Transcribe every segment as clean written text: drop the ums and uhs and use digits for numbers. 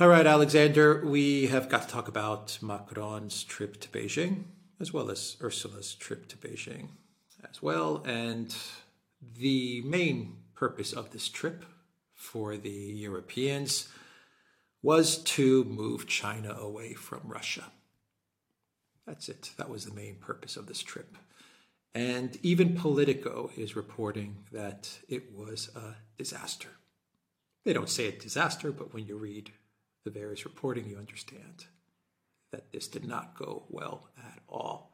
All right, Alexander, we have got to talk about Macron's trip to Beijing, as well as Ursula's trip to Beijing as well. And the main purpose of this trip for the Europeans was to move China away from Russia. That's it. That was the main purpose of this trip. And even Politico is reporting that it was a disaster. They don't say a disaster, but when you read the various reporting, you understand that this did not go well at all.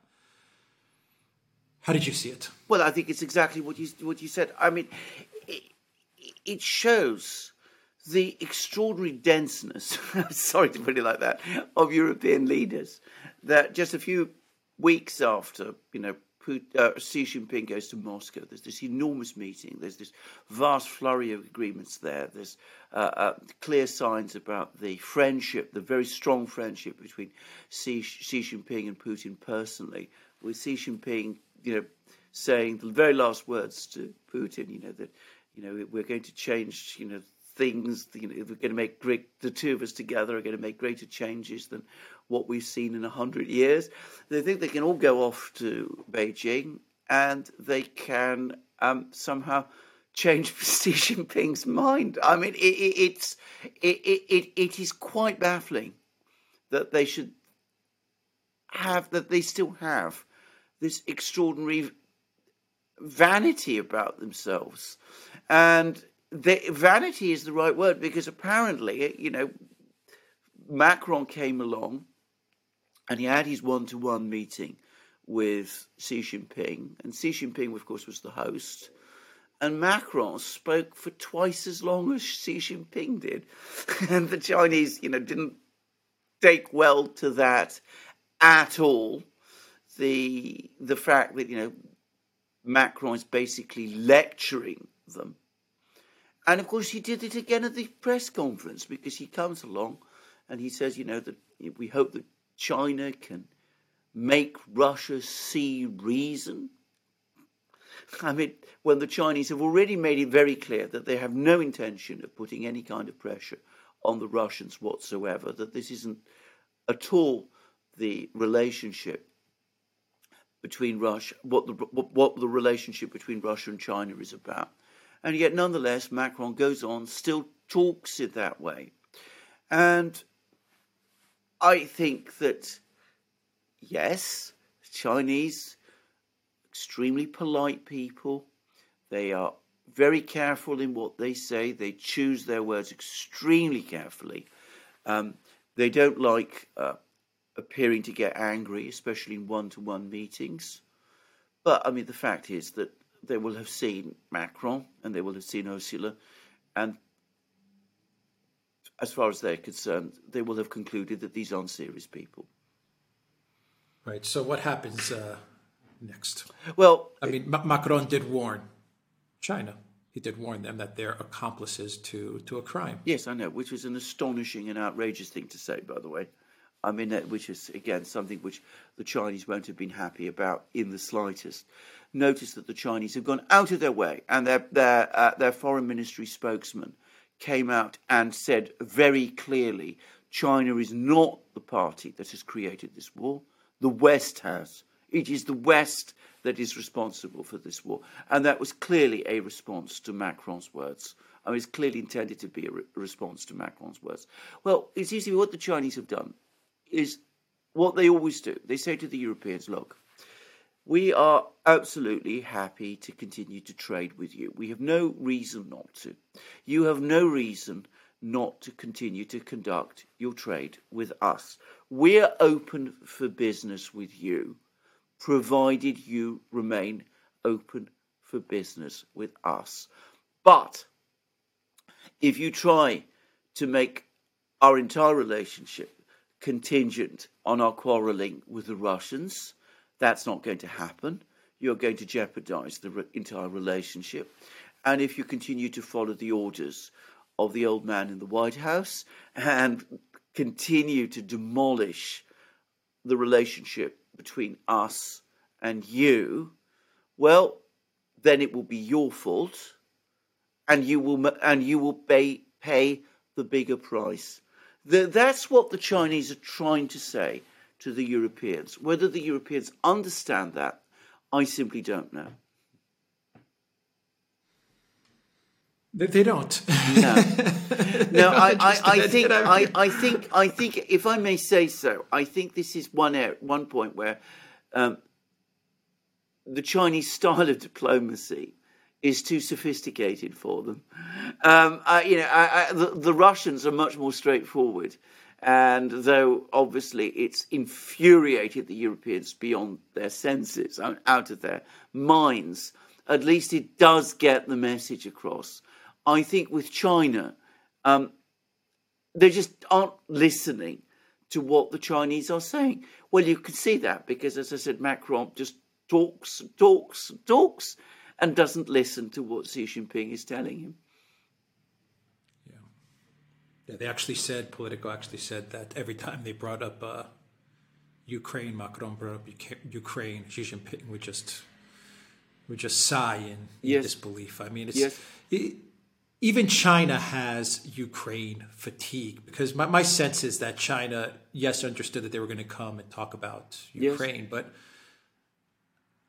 How did you see it? Well, I think it's exactly what you said. I mean, it shows the extraordinary denseness, sorry to put it like that, of European leaders, that just a few weeks after, Xi Jinping goes to Moscow, there's this enormous meeting, there's this vast flurry of agreements there, there's clear signs about the friendship, the very strong friendship between Xi Jinping and Putin personally, with Xi Jinping, saying the very last words to Putin, that we're going to change, things, we're going to make great, the two of us together are going to make greater changes than what we've seen in 100 years. They think they can all go off to Beijing and they can somehow change Xi Jinping's mind. I mean, it is quite baffling that they should have, that they still have this extraordinary vanity about themselves. And vanity is the right word, because apparently, Macron came along and he had his one-to-one meeting with Xi Jinping. And Xi Jinping, of course, was the host. And Macron spoke for twice as long as Xi Jinping did. And the Chinese, didn't take well to that at all. The fact that, Macron is basically lecturing them. And, of course, he did it again at the press conference, because he comes along and he says, that we hope that China can make Russia see reason. I mean, when the Chinese have already made it very clear that they have no intention of putting any kind of pressure on the Russians whatsoever, that this isn't at all the relationship between Russia, what the relationship between Russia and China is about. And yet, nonetheless, Macron goes on, still talks it that way. And I think that, yes, Chinese, extremely polite people, they are very careful in what they say. They choose their words extremely carefully. They don't like appearing to get angry, especially in one-to-one meetings. But, I mean, the fact is that they will have seen Macron and they will have seen Ursula, and as far as they're concerned, they will have concluded that these aren't serious people. Right. So what happens next? Well, I mean, Macron did warn China. He did warn them that they're accomplices to a crime. Yes, I know, which is an astonishing and outrageous thing to say, by the way. I mean, which is, again, something which the Chinese won't have been happy about in the slightest. Notice that the Chinese have gone out of their way, and their foreign ministry spokesman came out and said very clearly, China is not the party that has created this war. The West has. It is the West that is responsible for this war. And that was clearly a response to Macron's words. I mean, it's clearly intended to be a response to Macron's words. Well, it's easy. What the Chinese have done is what they always do. They say to the Europeans, look, we are absolutely happy to continue to trade with you. We have no reason not to. You have no reason not to continue to conduct your trade with us. We're open for business with you, provided you remain open for business with us. But if you try to make our entire relationship contingent on our quarrelling with the Russians, that's not going to happen. You're going to jeopardise the entire relationship. And if you continue to follow the orders of the old man in the White House and continue to demolish the relationship between us and you, well, then it will be your fault, and you will pay the bigger price. That's what the Chinese are trying to say to the Europeans. Whether the Europeans understand that, I simply don't know. They don't. No, no. I think, if I may say so, I think this is one point where the Chinese style of diplomacy is too sophisticated for them. The Russians are much more straightforward, and though obviously it's infuriated the Europeans beyond their senses, out of their minds, at least it does get the message across. I think with China, they just aren't listening to what the Chinese are saying. Well, you can see that because, as I said, Macron just talks, and doesn't listen to what Xi Jinping is telling him. Yeah, they actually said, Politico actually said that every time they brought up Ukraine, Macron brought up Ukraine, Xi Jinping would just sigh in disbelief. I mean, even China has Ukraine fatigue, because my sense is that China, understood that they were going to come and talk about Ukraine, but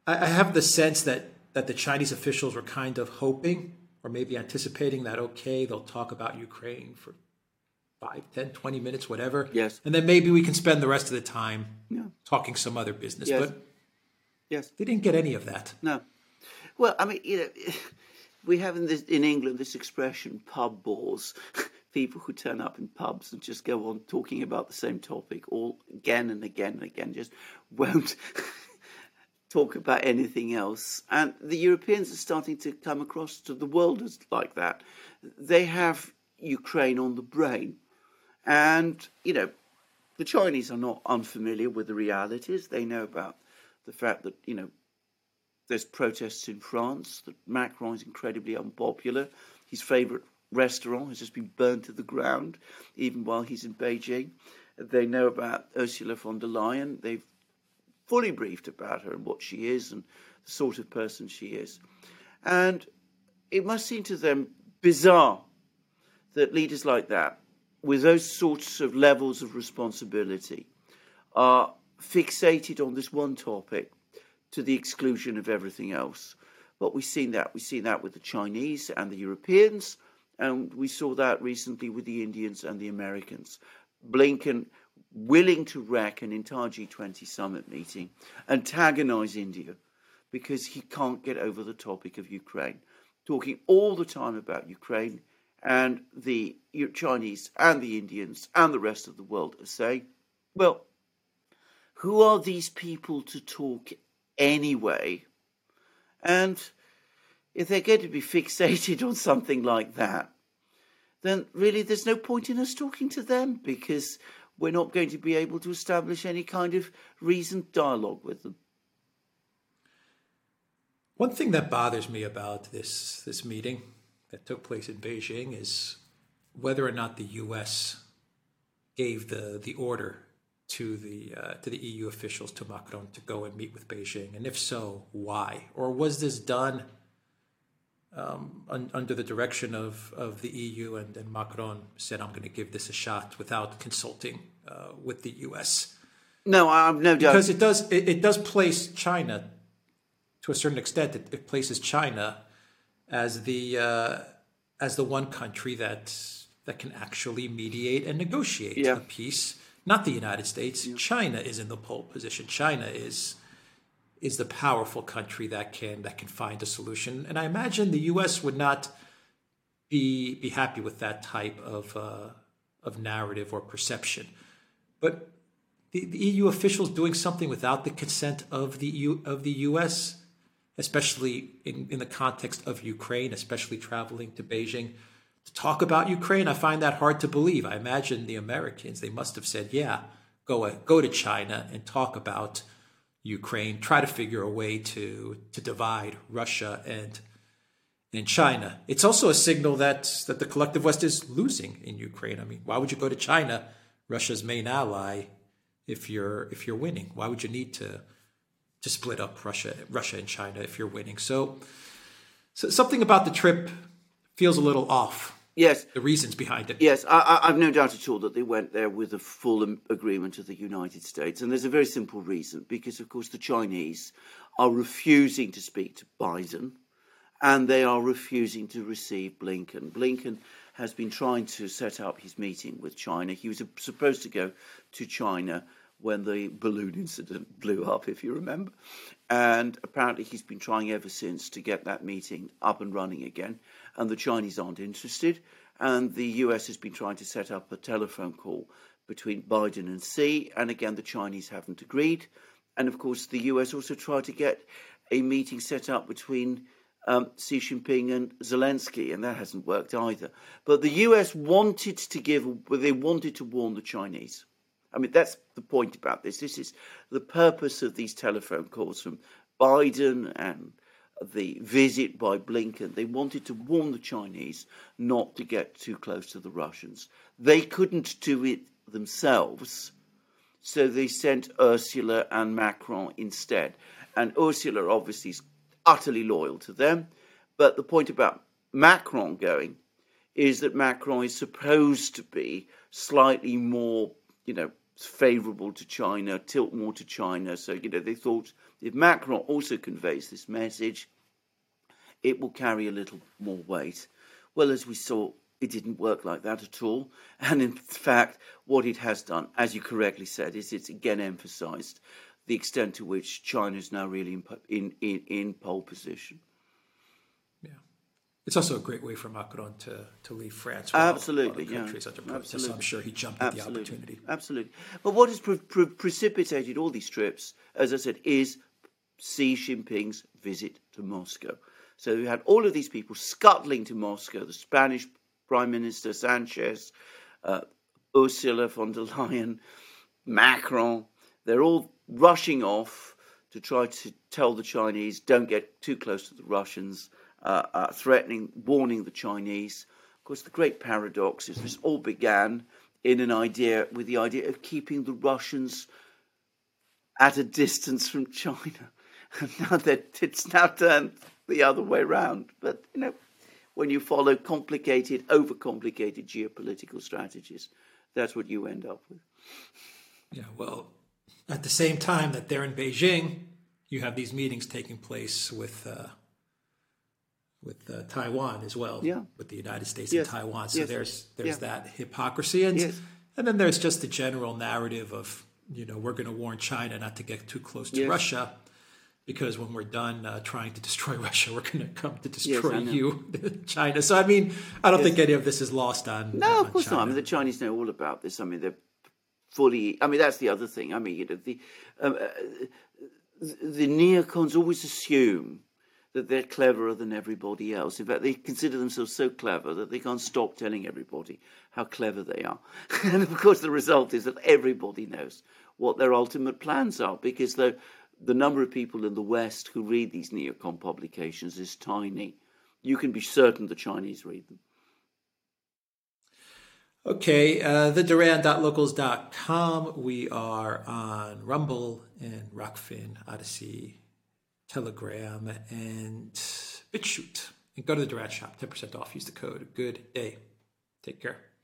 I have the sense that the Chinese officials were kind of hoping or maybe anticipating that, okay, they'll talk about Ukraine for 5, 10, 20 minutes, whatever. Yes. And then maybe we can spend the rest of the time talking some other business. Yes. But they didn't get any of that. No. Well, I mean, we have in England this expression, pub bores, people who turn up in pubs and just go on talking about the same topic all again and again and again, just won't talk about anything else. And the Europeans are starting to come across to the world as like that. They have Ukraine on the brain. And, the Chinese are not unfamiliar with the realities. They know about the fact that, there's protests in France, that Macron is incredibly unpopular. His favourite restaurant has just been burned to the ground, even while he's in Beijing. They know about Ursula von der Leyen. They've fully briefed about her and what she is and the sort of person she is. And it must seem to them bizarre that leaders like that, with those sorts of levels of responsibility, are fixated on this one topic to the exclusion of everything else. But we've seen that. We've seen that with the Chinese and the Europeans, and we saw that recently with the Indians and the Americans. Blinken willing to wreck an entire G20 summit meeting, antagonize India because he can't get over the topic of Ukraine, talking all the time about Ukraine, and the Chinese and the Indians and the rest of the world are saying, well, who are these people to talk anyway? And if they're going to be fixated on something like that, then really there's no point in us talking to them, because we're not going to be able to establish any kind of reasoned dialogue with them. One thing that bothers me about this meeting that took place in Beijing is whether or not the U.S. gave the order to the EU officials, to Macron, to go and meet with Beijing, and if so, why? Or was this done under the direction of the EU, and Macron said, I'm going to give this a shot, without consulting with the US? No, I've no doubt. Because it does place China, to a certain extent, it places China as the one country that can actually mediate and negotiate a peace. Not the United States. Yeah. China is in the pole position. China is the powerful country that can find a solution. And I imagine the U.S. would not be happy with that type of narrative or perception. But the EU officials doing something without the consent of the U.S., especially in the context of Ukraine, especially traveling to Beijing to talk about Ukraine, I find that hard to believe. I imagine the Americans, they must have said, go to China and talk about Ukraine, try to figure a way to divide Russia and China. It's also a signal that the collective West is losing in Ukraine. I mean, why would you go to China, Russia's main ally, if you're winning? Why would you need to split up Russia and China if you're winning? So something about the trip feels a little off Yes. The reasons behind it. Yes, I've no doubt at all that they went there with a full agreement of the United States. And there's a very simple reason, because, of course, the Chinese are refusing to speak to Biden and they are refusing to receive Blinken. Blinken has been trying to set up his meeting with China. He was supposed to go to China when the balloon incident blew up, if you remember. And apparently he's been trying ever since to get that meeting up and running again. And the Chinese aren't interested. And the US has been trying to set up a telephone call between Biden and Xi. And again, the Chinese haven't agreed. And of course, the US also tried to get a meeting set up between Xi Jinping and Zelensky, and that hasn't worked either. But the US they wanted to warn the Chinese. I mean, that's the point about this. This is the purpose of these telephone calls from Biden and the visit by Blinken. They wanted to warn the Chinese not to get too close to the Russians. They couldn't do it themselves, so they sent Ursula and Macron instead. And Ursula obviously is utterly loyal to them. But the point about Macron going is that Macron is supposed to be slightly more, favourable to China, tilt more to China. So, they thought if Macron also conveys this message, it will carry a little more weight. Well, as we saw, it didn't work like that at all. And in fact, what it has done, as you correctly said, is it's again emphasised the extent to which China is now really in pole position. Yeah. It's also a great way for Macron to leave France. Absolutely, yeah. Such a process. Absolutely. I'm sure he jumped at the opportunity. Absolutely. But what has precipitated all these trips, as I said, is Xi Jinping's visit to Moscow. So you had all of these people scuttling to Moscow, the Spanish Prime Minister Sanchez, Ursula von der Leyen, Macron. They're all rushing off to try to tell the Chinese, don't get too close to the Russians, warning the Chinese. Of course, the great paradox is this all began with the idea of keeping the Russians at a distance from China. And now it's now turned the other way round. But, when you follow overcomplicated geopolitical strategies, that's what you end up with. Yeah, well, at the same time that they're in Beijing, you have these meetings taking place with Taiwan as well, yeah, with the United States, yes, and Taiwan. So yes, there's yeah, that hypocrisy. And, yes, and then there's just the general narrative of, we're going to warn China not to get too close to, yes, Russia, because when we're done trying to destroy Russia, we're going to come to destroy, yes, you, China. So, I don't, yes, think any of this is lost on No, on of course China. Not. The Chinese know all about this. They're fully, that's the other thing. The neocons always assume that they're cleverer than everybody else. In fact, they consider themselves so clever that they can't stop telling everybody how clever they are. And of course, the result is that everybody knows what their ultimate plans are, because the number of people in the West who read these neocon publications is tiny. You can be certain the Chinese read them. Okay, theduran.locals.com. We are on Rumble and Rockfin, Odyssey, Telegram, and BitChute. And go to the Duran Shop, 10% off. Use the code. Good day. Take care.